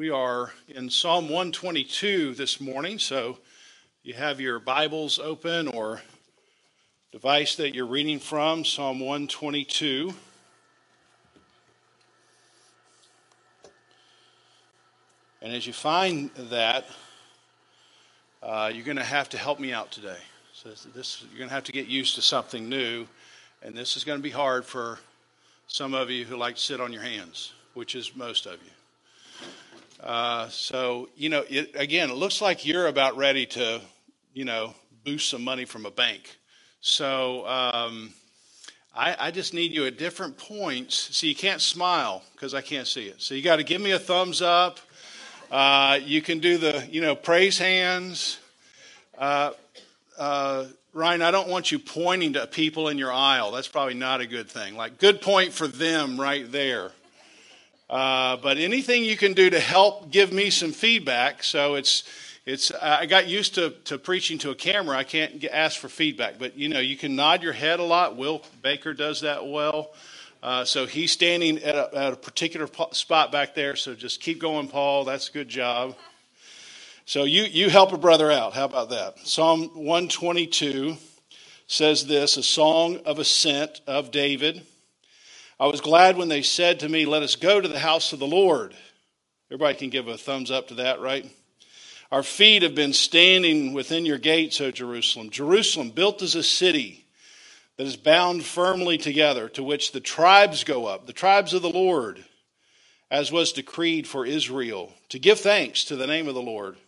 We are in Psalm 122 this morning, so you have your Bibles open or device that you're reading from, Psalm 122. And as you find that, you're going to have to help me out today. So this, you're going to have to get used to something new, and this is going to be hard for some of you who like to sit on your hands, which is most of you. It looks like you're about ready to, boost some money from a bank. So I just need you at different points. See, you can't smile because I can't see it. So you got to give me a thumbs up. You can do the, praise hands. Ryan, I don't want you pointing to people in your aisle. That's probably not a good thing. Like, good point for them right there. But anything you can do to help give me some feedback. So it's. I got used to preaching to a camera. I can't ask for feedback. But, you can nod your head a lot. Will Baker does that well. So he's standing at a particular spot back there. So just keep going, Paul. That's a good job. So you help a brother out. How about that? Psalm 122 says this, a song of ascent of David. I was glad when they said to me, let us go to the house of the Lord. Everybody can give a thumbs up to that, right? Our feet have been standing within your gates, O Jerusalem. Jerusalem, built as a city that is bound firmly together, to which the tribes go up, the tribes of the Lord, as was decreed for Israel, to give thanks to the name of the Lord.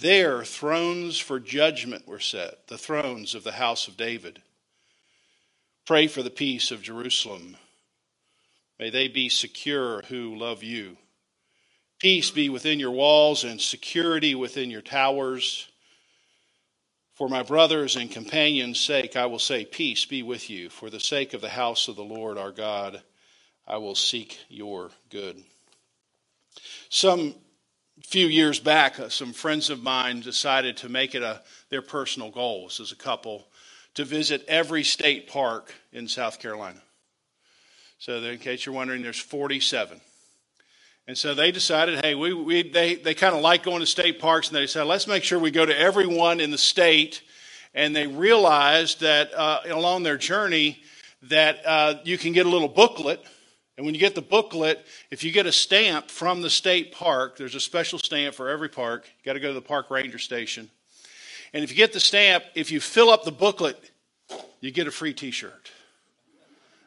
There thrones for judgment were set, the thrones of the house of David. Pray for the peace of Jerusalem. May they be secure who love you. Peace be within your walls and security within your towers. For my brothers and companions' sake, I will say, peace be with you. For the sake of the house of the Lord our God, I will seek your good. Some few years back, some friends of mine decided to make it their personal goals as a couple to visit every state park in South Carolina. So in case you're wondering, there's 47. And so they decided, hey, they kind of like going to state parks, and they said, let's make sure we go to everyone in the state. And they realized that along their journey that you can get a little booklet. And when you get the booklet, if you get a stamp from the state park, there's a special stamp for every park. You got to go to the park ranger station. And if you get the stamp, if you fill up the booklet, you get a free T-shirt.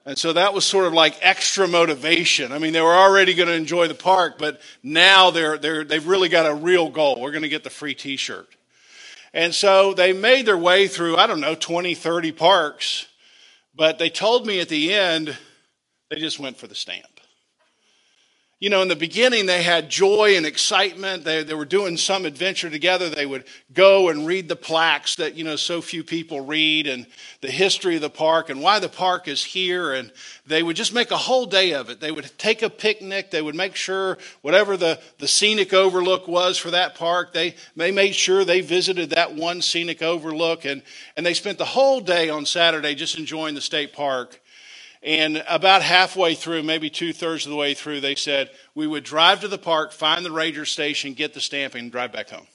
And so that was sort of like extra motivation. I mean, they were already going to enjoy the park, but now they've really got a real goal. We're going to get the free T-shirt. And so they made their way through, 20, 30 parks. But they told me at the end, they just went for the stamp. In the beginning, they had joy and excitement. They were doing some adventure together. They would go and read the plaques that, so few people read, and the history of the park and why the park is here. And they would just make a whole day of it. They would take a picnic. They would make sure whatever the scenic overlook was for that park, they made sure they visited that one scenic overlook. And they spent the whole day on Saturday just enjoying the state park. And about halfway through, maybe two-thirds of the way through, they said, we would drive to the park, find the ranger station, get the stamping, and drive back home.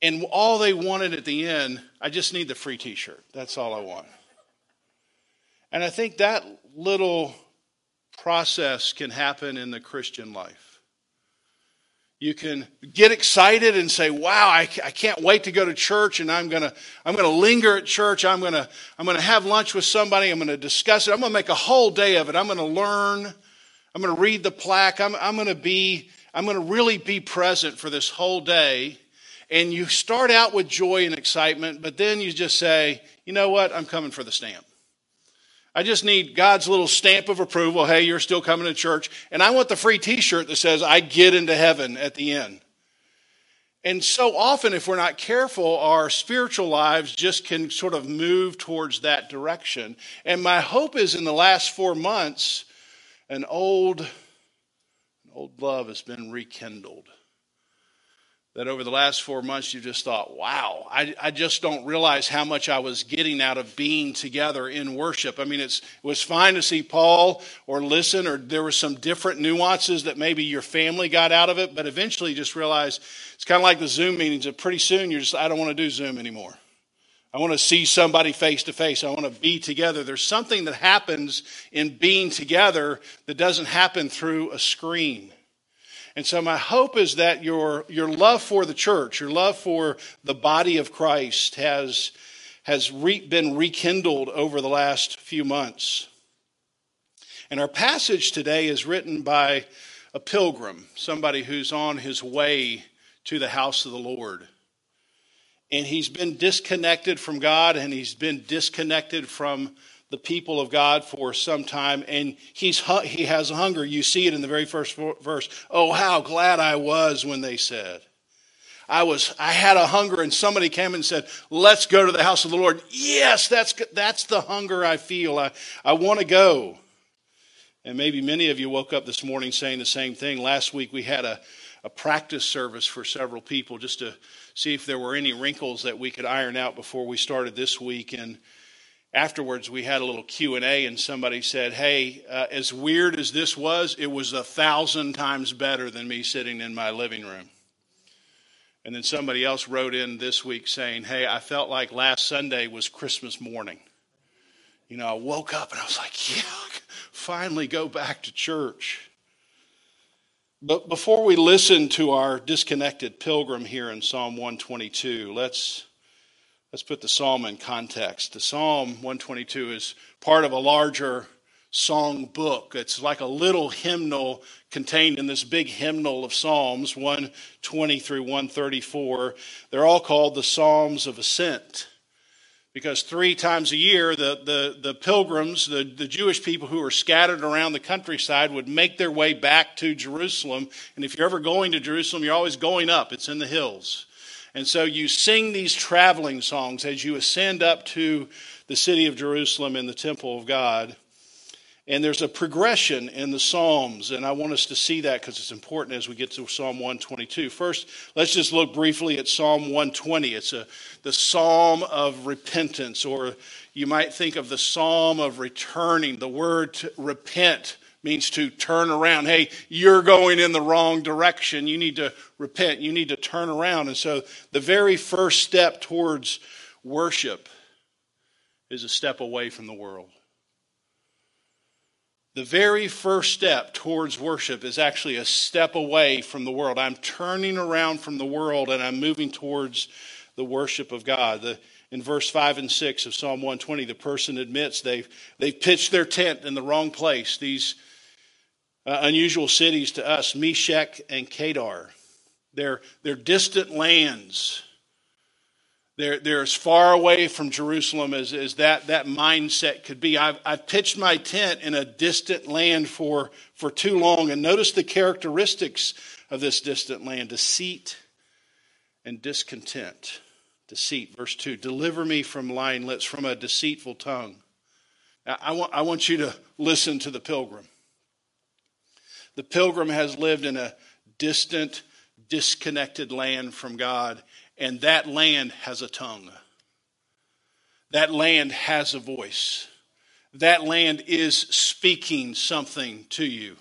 And all they wanted at the end, I just need the free T-shirt. That's all I want. And I think that little process can happen in the Christian life. You can get excited and say, wow, I can't wait to go to church, and I'm going to linger at church. I'm going to have lunch with somebody. I'm going to discuss it. I'm going to make a whole day of it. I'm going to learn. I'm going to read the plaque. I'm going to really be present for this whole day. And you start out with joy and excitement, but then you just say, you know what? I'm coming for the stamp. I just need God's little stamp of approval. Hey, you're still coming to church. And I want the free T-shirt that says, I get into heaven at the end. And so often, if we're not careful, our spiritual lives just can sort of move towards that direction. And my hope is in the last 4 months, an old love has been rekindled. that over the last 4 months you just thought, wow, I just don't realize how much I was getting out of being together in worship. I mean, it was fine to see Paul or listen, or there were some different nuances that maybe your family got out of it, but eventually you just realize it's kind of like the Zoom meetings, that pretty soon you're just, I don't want to do Zoom anymore. I want to see somebody face to face. I want to be together. There's something that happens in being together that doesn't happen through a screen. And so my hope is that your love for the church, your love for the body of Christ has been rekindled over the last few months. And our passage today is written by a pilgrim, somebody who's on his way to the house of the Lord. And he's been disconnected from God, and he's been disconnected from the people of God for some time, and he has a hunger. You see it in the very first verse. Oh, how glad I was when they said, I had a hunger, and somebody came and said, let's go to the house of the Lord. Yes, that's the hunger I feel. I want to go. And maybe many of you woke up this morning saying the same thing. Last week we had a practice service for several people just to see if there were any wrinkles that we could iron out before we started this week. And afterwards, we had a little Q&A, and somebody said, hey, as weird as this was, it was 1,000 times better than me sitting in my living room. And then somebody else wrote in this week saying, hey, I felt like last Sunday was Christmas morning. You know, I woke up and I was like, yeah, I can finally go back to church. But before we listen to our disconnected pilgrim here in Psalm 122, let's put the psalm in context. The Psalm 122 is part of a larger song book. It's like a little hymnal contained in this big hymnal of Psalms, 120 through 134. They're all called the Psalms of Ascent, because 3 times a year, the pilgrims, the Jewish people who are scattered around the countryside, would make their way back to Jerusalem. And if you're ever going to Jerusalem, you're always going up. It's in the hills. And so you sing these traveling songs as you ascend up to the city of Jerusalem and the temple of God. And there's a progression in the Psalms, and I want us to see that because it's important as we get to Psalm 122. First, let's just look briefly at Psalm 120. It's the Psalm of repentance, or you might think of the Psalm of returning. The word to repent means to turn around. Hey, you're going in the wrong direction. You need to repent. You need to turn around. And so the very first step towards worship is a step away from the world. The very first step towards worship is actually a step away from the world. I'm turning around from the world, and I'm moving towards the worship of God. In verse 5 and 6 of Psalm 120, the person admits they've pitched their tent in the wrong place. These unusual cities to us, Meshach and Kedar. They're distant lands. They're as far away from Jerusalem as that mindset could be. I've pitched my tent in a distant land for too long. And notice the characteristics of this distant land: deceit and discontent. Deceit, verse 2, deliver me from lying lips, from a deceitful tongue. Now, I want you to listen to the pilgrim. The pilgrim has lived in a distant, disconnected land from God, and that land has a tongue. That land has a voice. That land is speaking something to you.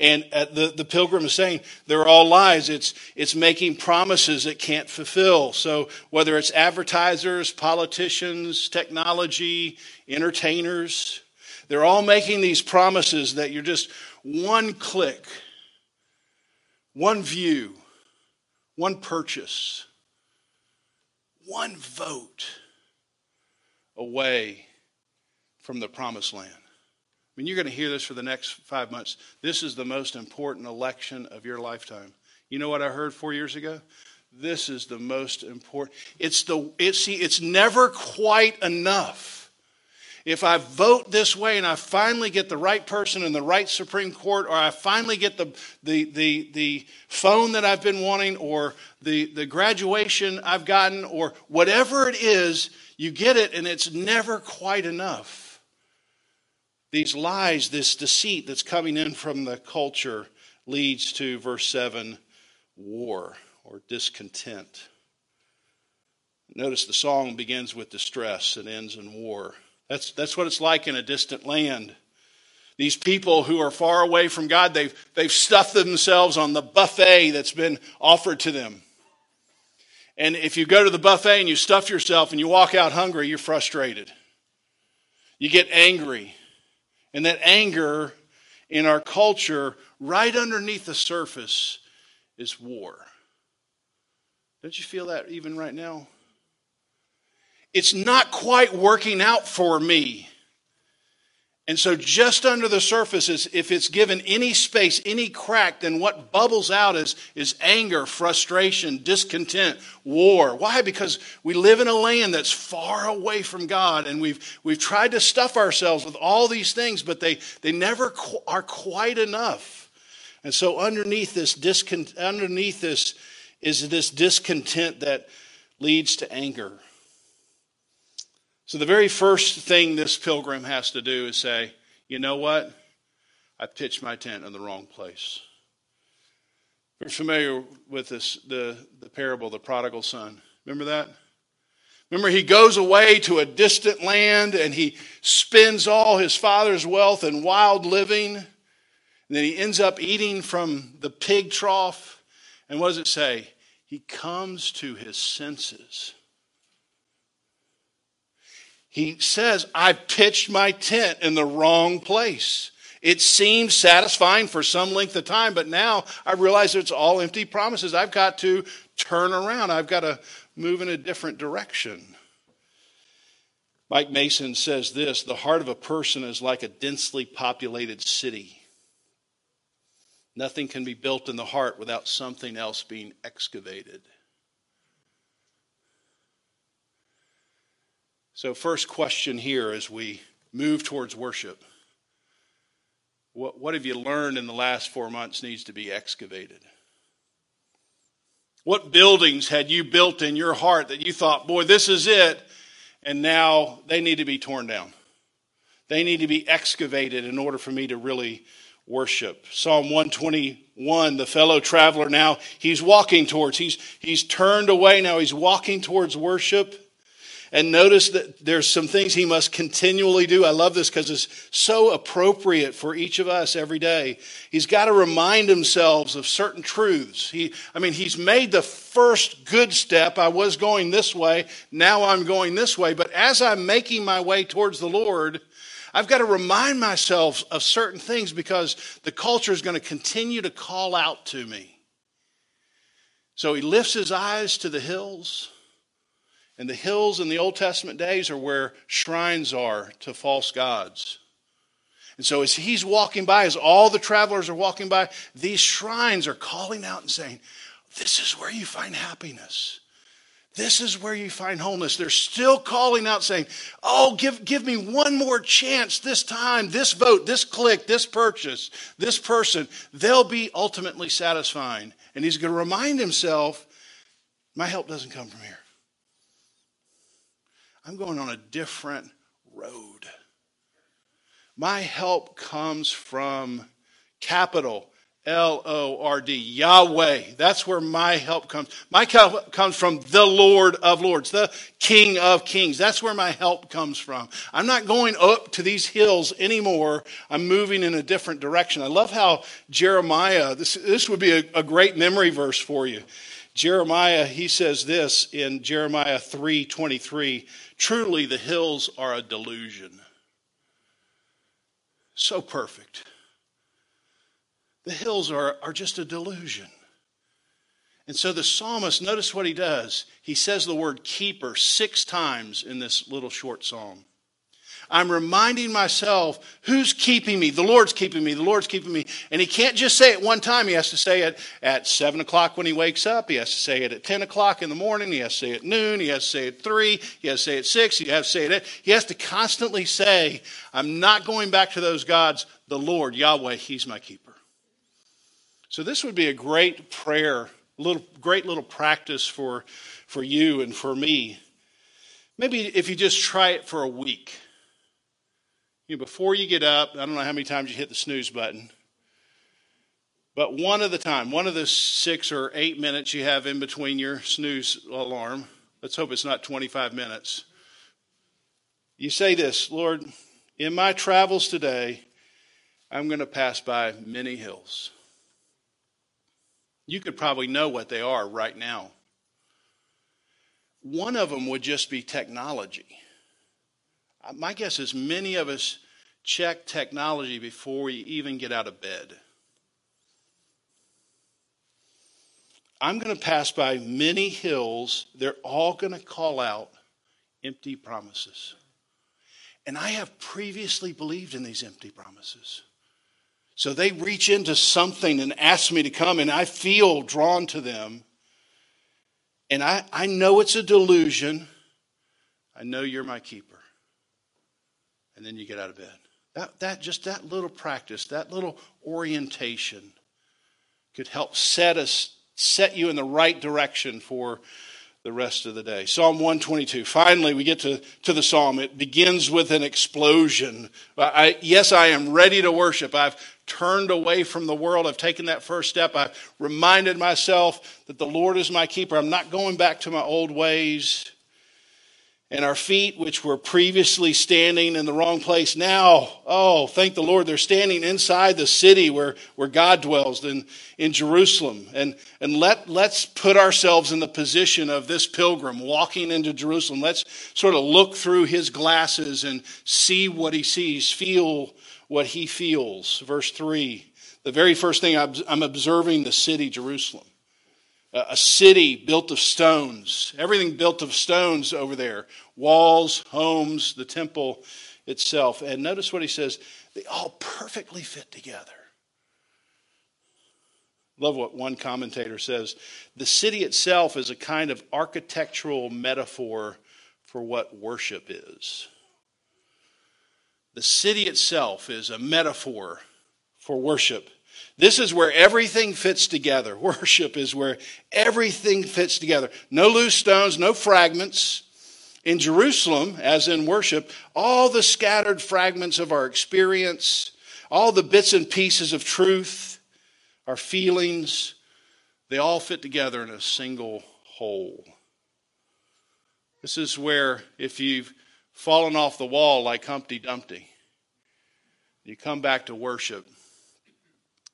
And the pilgrim is saying they're all lies. It's making promises it can't fulfill. So whether it's advertisers, politicians, technology, entertainers, they're all making these promises that you're just one click, one view, one purchase, one vote away from the promised land. I mean, you're going to hear this for the next 5 months. This is the most important election of your lifetime. You know what I heard 4 years ago? This is the most important. It's never quite enough. If I vote this way and I finally get the right person in the right Supreme Court, or I finally get the phone that I've been wanting, or the graduation I've gotten, or whatever it is, you get it and it's never quite enough. These lies, this deceit that's coming in from the culture leads to, verse 7, war or discontent. Notice the song begins with distress and ends in war. That's what it's like in a distant land. These people who are far away from God, they've stuffed themselves on the buffet that's been offered to them. And if you go to the buffet and you stuff yourself and you walk out hungry, you're frustrated. You get angry. And that anger in our culture, right underneath the surface, is war. Don't you feel that even right now? It's not quite working out for me. And so just under the surface, is if it's given any space, any crack, then what bubbles out is anger, frustration, discontent, war. Why? Because we live in a land that's far away from God, and we've tried to stuff ourselves with all these things, but they never are quite enough. And so underneath this is this discontent that leads to anger. So the very first thing this pilgrim has to do is say, you know what? I pitched my tent in the wrong place. You're familiar with this, the parable, the prodigal son. Remember that? Remember, he goes away to a distant land and he spends all his father's wealth in wild living. And then he ends up eating from the pig trough. And what does it say? He comes to his senses. He says, I pitched my tent in the wrong place. It seemed satisfying for some length of time, but now I realize it's all empty promises. I've got to turn around. I've got to move in a different direction. Mike Mason says this, the heart of a person is like a densely populated city. Nothing can be built in the heart without something else being excavated. So first question here as we move towards worship. What have you learned in the last 4 months needs to be excavated? What buildings had you built in your heart that you thought, boy, this is it, and now they need to be torn down? They need to be excavated in order for me to really worship. Psalm 121, the fellow traveler now, he's turned away now, he's walking towards worship. And notice that there's some things he must continually do. I love this because it's so appropriate for each of us every day. He's got to remind himself of certain truths. He's made the first good step. I was going this way. Now I'm going this way. But as I'm making my way towards the Lord, I've got to remind myself of certain things because the culture is going to continue to call out to me. So he lifts his eyes to the hills. And the hills in the Old Testament days are where shrines are to false gods. And so as he's walking by, as all the travelers are walking by, these shrines are calling out and saying, this is where you find happiness. This is where you find wholeness. They're still calling out saying, oh, give me one more chance this time, this vote, this click, this purchase, this person. They'll be ultimately satisfying. And he's going to remind himself, my help doesn't come from here. I'm going on a different road. My help comes from capital Lord, Yahweh. That's where my help comes. My help comes from the Lord of Lords, the King of Kings. That's where my help comes from. I'm not going up to these hills anymore. I'm moving in a different direction. I love how Jeremiah, this would be a great memory verse for you. Jeremiah, he says this in Jeremiah 3:23, truly the hills are a delusion. So perfect. The hills are just a delusion. And so the psalmist, notice what he does. He says the word keeper 6 times in this little short psalm. I'm reminding myself, who's keeping me? The Lord's keeping me. The Lord's keeping me. And he can't just say it one time. He has to say it at 7 o'clock when he wakes up. He has to say it at 10 o'clock in the morning. He has to say it at noon. He has to say it at 3. He has to say it at 6. He has to say it at... He has to constantly say, I'm not going back to those gods. The Lord, Yahweh, he's my keeper. So this would be a great prayer, great little practice for you and for me. Maybe if you just try it for a week. Before you get up, I don't know how many times you hit the snooze button. But one at a time, one of the 6 or 8 minutes you have in between your snooze alarm, let's hope it's not 25 minutes. You say this, Lord, in my travels today, I'm going to pass by many hills. You could probably know what they are right now. One of them would just be technology. My guess is many of us check technology before you even get out of bed. I'm going to pass by many hills. They're all going to call out empty promises. And I have previously believed in these empty promises. So they reach into something and ask me to come, and I feel drawn to them. And I know it's a delusion. I know you're my keeper. And then you get out of bed. That little practice, that little orientation could help set you in the right direction for the rest of the day. Psalm 122. Finally, we get to the psalm. It begins with an explosion. I am ready to worship. I've turned away from the world. I've taken that first step. I've reminded myself that the Lord is my keeper. I'm not going back to my old ways. And our feet, which were previously standing in the wrong place, now, thank the Lord, they're standing inside the city where God dwells in Jerusalem. And let's put ourselves in the position of this pilgrim walking into Jerusalem. Let's sort of look through his glasses and see what he sees, feel what he feels. Verse 3, the very first thing I'm observing, the city Jerusalem. A city built of stones, everything built of stones over there, walls, homes, the temple itself. And notice what he says, they all perfectly fit together. Love what one commentator says. The city itself is a kind of architectural metaphor for what worship is. The city itself is a metaphor for worship. This is where everything fits together. Worship is where everything fits together. No loose stones, no fragments. In Jerusalem, as in worship, all the scattered fragments of our experience, all the bits and pieces of truth, our feelings, they all fit together in a single whole. This is where if you've fallen off the wall like Humpty Dumpty, you come back to worship.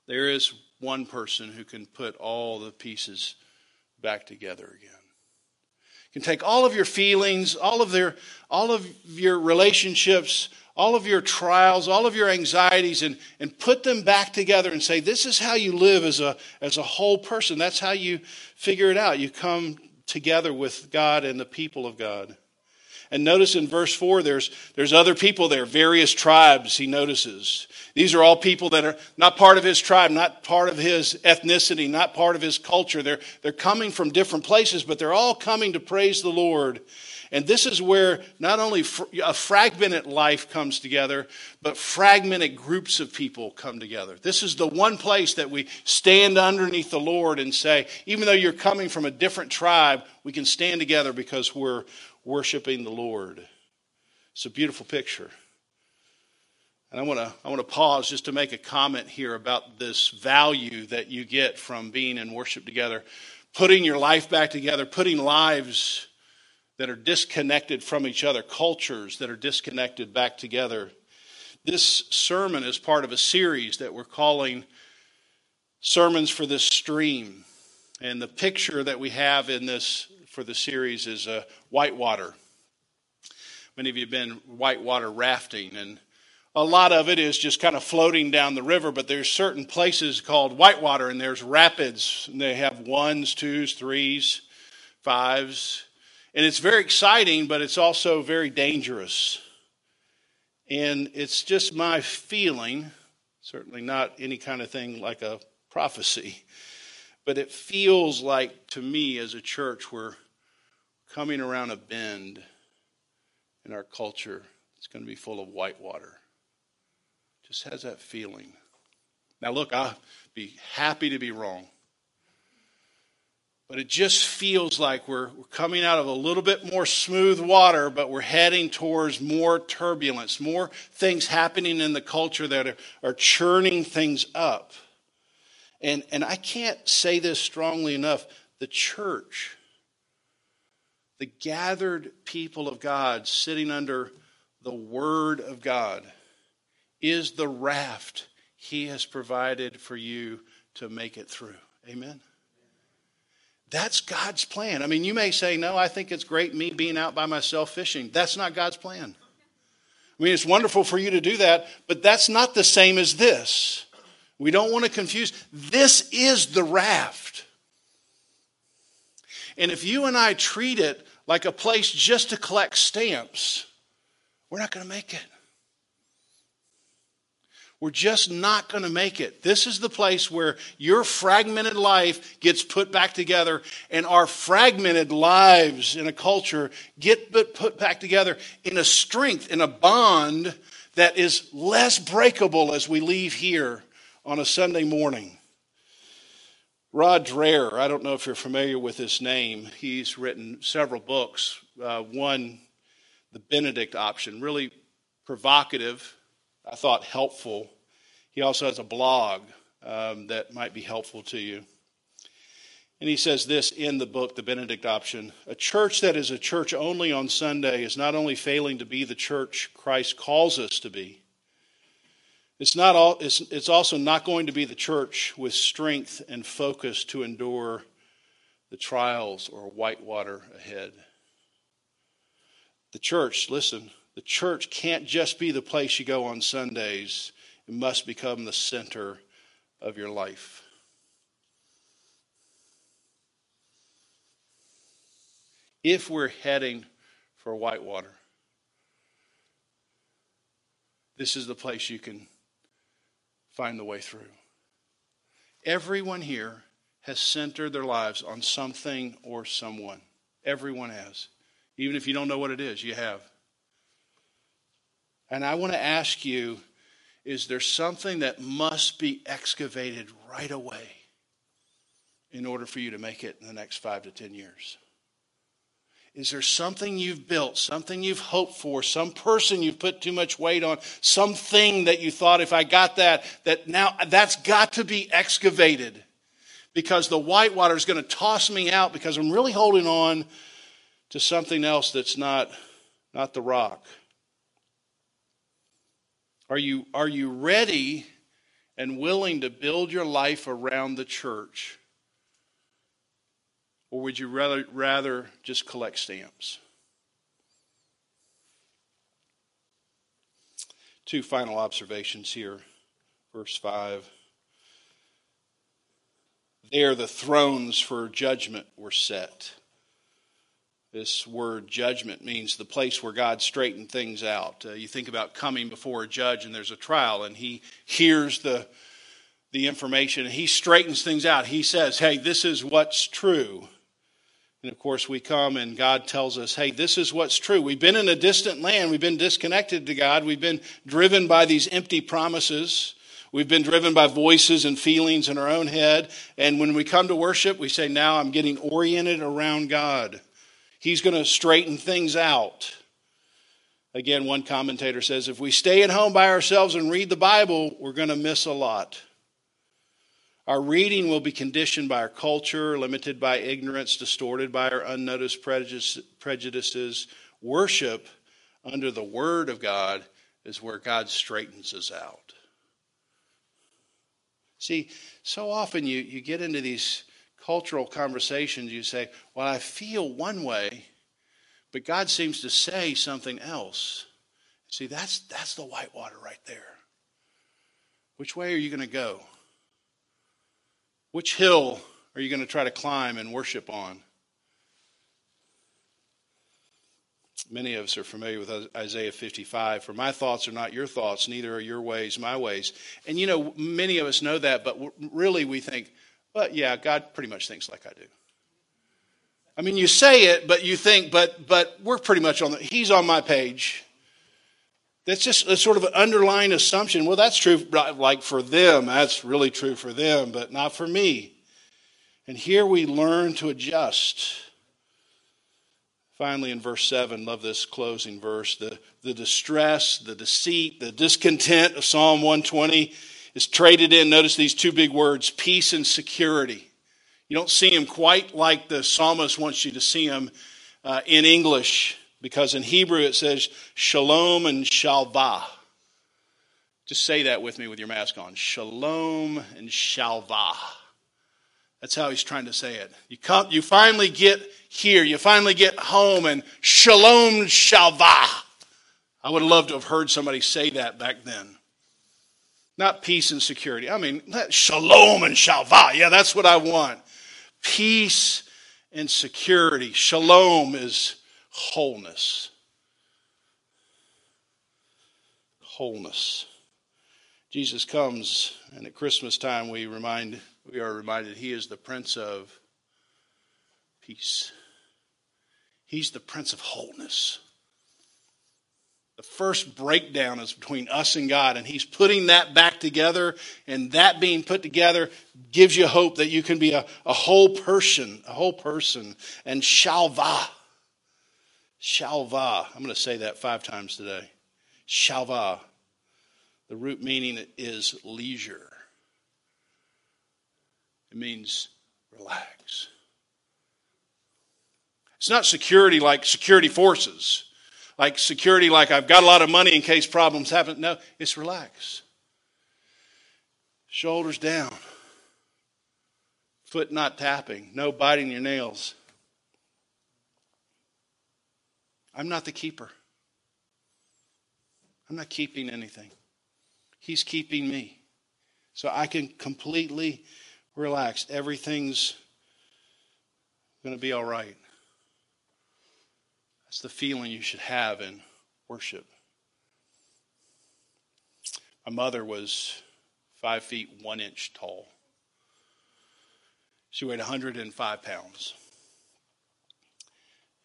There is one person who can put all the pieces back together again. Can take all of your feelings, all of your relationships, all of your trials, all of your anxieties, and put them back together and say, this is how you live as a whole person. That's how you figure it out. You come together with God and the people of God. And notice in verse 4, there's other people there, various tribes he notices. These are all people that are not part of his tribe, not part of his ethnicity, not part of his culture. They're coming from different places, but they're all coming to praise the Lord. And this is where not only a fragmented life comes together, but fragmented groups of people come together. This is the one place that we stand underneath the Lord and say, even though you're coming from a different tribe, we can stand together because we're worshiping the Lord. It's a beautiful picture. And I want to pause just to make a comment here about this value that you get from being in worship together, putting your life back together, putting lives that are disconnected from each other, cultures that are disconnected back together. This sermon is part of a series that we're calling Sermons for This Stream. And the picture that we have in this for the series is whitewater. Many of you have been whitewater rafting, and a lot of it is just kind of floating down the river, but there's certain places called whitewater, and there's rapids, and they have 1s, 2s, 3s, 5s, and it's very exciting, but it's also very dangerous. And it's just my feeling, certainly not any kind of thing like a prophecy, but it feels like to me as a church we're coming around a bend in our culture. It's going to be full of white water. Just has that feeling. Now look, I'd be happy to be wrong. But it just feels like we're coming out of a little bit more smooth water, but we're heading towards more turbulence, more things happening in the culture that are churning things up. And I can't say this strongly enough. The church, the gathered people of God sitting under the Word of God, is the raft He has provided for you to make it through. Amen? That's God's plan. I mean, you may say, no, I think it's great me being out by myself fishing. That's not God's plan. I mean, it's wonderful for you to do that, but that's not the same as this. We don't want to confuse. This is the raft. And if you and I treat it like a place just to collect stamps, we're not going to make it. We're just not going to make it. This is the place where your fragmented life gets put back together, and our fragmented lives in a culture get put back together in a strength, in a bond that is less breakable as we leave here on a Sunday morning. Rod Dreher, I don't know if you're familiar with his name. He's written several books. One, The Benedict Option, really provocative, I thought helpful. He also has a blog that might be helpful to you. And he says this in the book, The Benedict Option: a church that is a church only on Sunday is not only failing to be the church Christ calls us to be, it's also not going to be the church with strength and focus to endure the trials or white water ahead. The church, listen, the church can't just be the place you go on Sundays. It must become the center of your life. If we're heading for white water, this is the place you can find the way through. Everyone here has centered their lives on something or someone. Everyone has. Even if you don't know what it is, you have. And I want to ask you, is there something that must be excavated right away in order for you to make it in the next 5 to 10 years? Is there something you've built, something you've hoped for, some person you've put too much weight on, something that you thought, if I got that now that's got to be excavated, because the white water is going to toss me out because I'm really holding on to something else that's not the rock. Are you ready and willing to build your life around the church? Or would you rather just collect stamps? Two final observations here. Verse 5. There the thrones for judgment were set. This word judgment means the place where God straightened things out. You think about coming before a judge and there's a trial, and he hears the information and he straightens things out. He says, hey, this is what's true. And of course we come and God tells us, hey, this is what's true. We've been in a distant land. We've been disconnected to God. We've been driven by these empty promises. We've been driven by voices and feelings in our own head. And when we come to worship, we say, now I'm getting oriented around God. He's going to straighten things out. Again, one commentator says, if we stay at home by ourselves and read the Bible, we're going to miss a lot. Our reading will be conditioned by our culture, limited by ignorance, distorted by our unnoticed prejudices. Worship under the Word of God is where God straightens us out. See, so often you get into these cultural conversations, you say, well, I feel one way, but God seems to say something else. See, that's the white water right there. Which way are you going to go? Which hill are you going to try to climb and worship on? Many of us are familiar with Isaiah 55. For my thoughts are not your thoughts, neither are your ways my ways. And many of us know that, but really we think, but yeah, God pretty much thinks like I do. I mean, you say it, but you think, but we're pretty much he's on my page. That's just a sort of an underlying assumption. Well, that's true, like for them, that's really true for them, but not for me. And here we learn to adjust. Finally, in verse 7, love this closing verse, the distress, the deceit, the discontent of Psalm 120 is traded in, notice these two big words, peace and security. You don't see him quite like the psalmist wants you to see him in English, because in Hebrew it says Shalom and Shalva. Just say that with me with your mask on. Shalom and Shalva. That's how he's trying to say it. You finally get here. You finally get home, and Shalom Shalva. I would have loved to have heard somebody say that back then. Not peace and security. I mean, Shalom and Shalva. Yeah, that's what I want. Peace and security. Shalom is wholeness. Wholeness. Jesus comes, and at Christmas time we are reminded he is the Prince of Peace. He's the Prince of Wholeness. The first breakdown is between us and God, and he's putting that back together, and that being put together gives you hope that you can be a whole person, and Shalva. Shalva. I'm going to say that 5 times today. Shalva. The root meaning is leisure. It means relax. It's not security like security forces. Like security like I've got a lot of money in case problems happen. No, it's relax. Shoulders down. Foot not tapping. No biting your nails. I'm not the keeper. I'm not keeping anything. He's keeping me. So I can completely relax. Everything's going to be all right. That's the feeling you should have in worship. My mother was 5'1" tall. She weighed 105 pounds.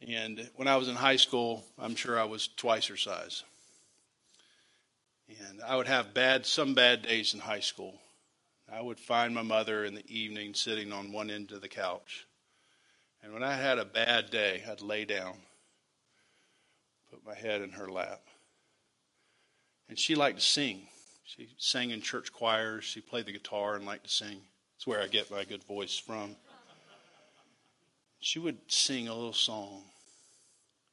And when I was in high school, I'm sure I was twice her size. And I would have some bad days in high school. I would find my mother in the evening sitting on one end of the couch. And when I had a bad day, I'd lay down, put my head in her lap. And she liked to sing. She sang in church choirs. She played the guitar and liked to sing. That's where I get my good voice from. She would sing a little song.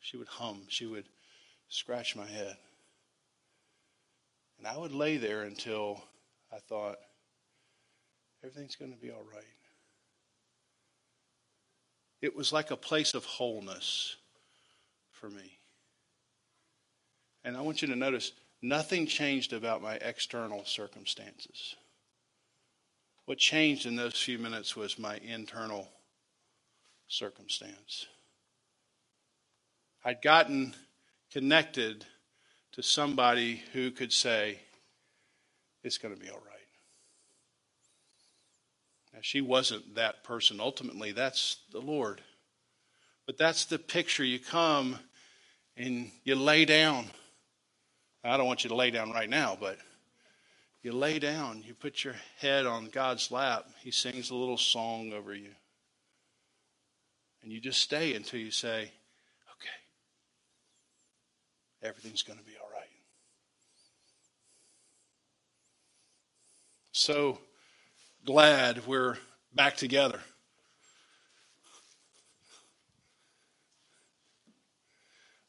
She would hum. She would scratch my head. And I would lay there until I thought, everything's going to be all right. It was like a place of wholeness for me. And I want you to notice, nothing changed about my external circumstances. What changed in those few minutes was my internal circumstance. I'd gotten connected to somebody who could say, it's going to be all right. Now, she wasn't that person. Ultimately, that's the Lord. But that's the picture. You come and you lay down. I don't want you to lay down right now, but you lay down. You put your head on God's lap. He sings a little song over you. And you just stay until you say, okay, everything's going to be all right. So glad we're back together.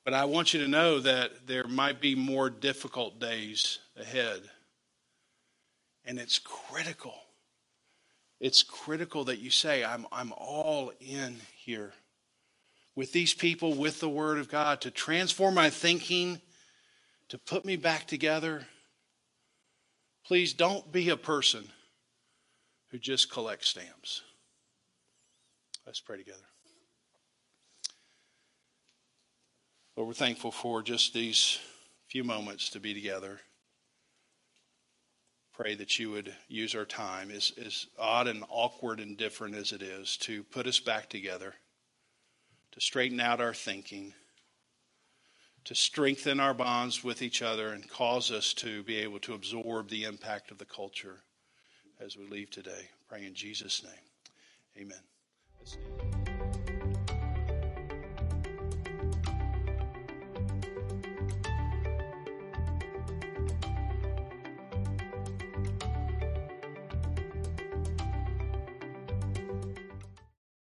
But I want you to know that there might be more difficult days ahead. And it's critical. It's critical that you say, I'm all in here. With these people, with the Word of God, to transform my thinking, to put me back together. Please don't be a person who just collects stamps. Let's pray together. Lord, we're thankful for just these few moments to be together. Pray that you would use our time, as odd and awkward and different as it is, to put us back together, to straighten out our thinking, to strengthen our bonds with each other, and cause us to be able to absorb the impact of the culture as we leave today. Pray in Jesus' name. Amen.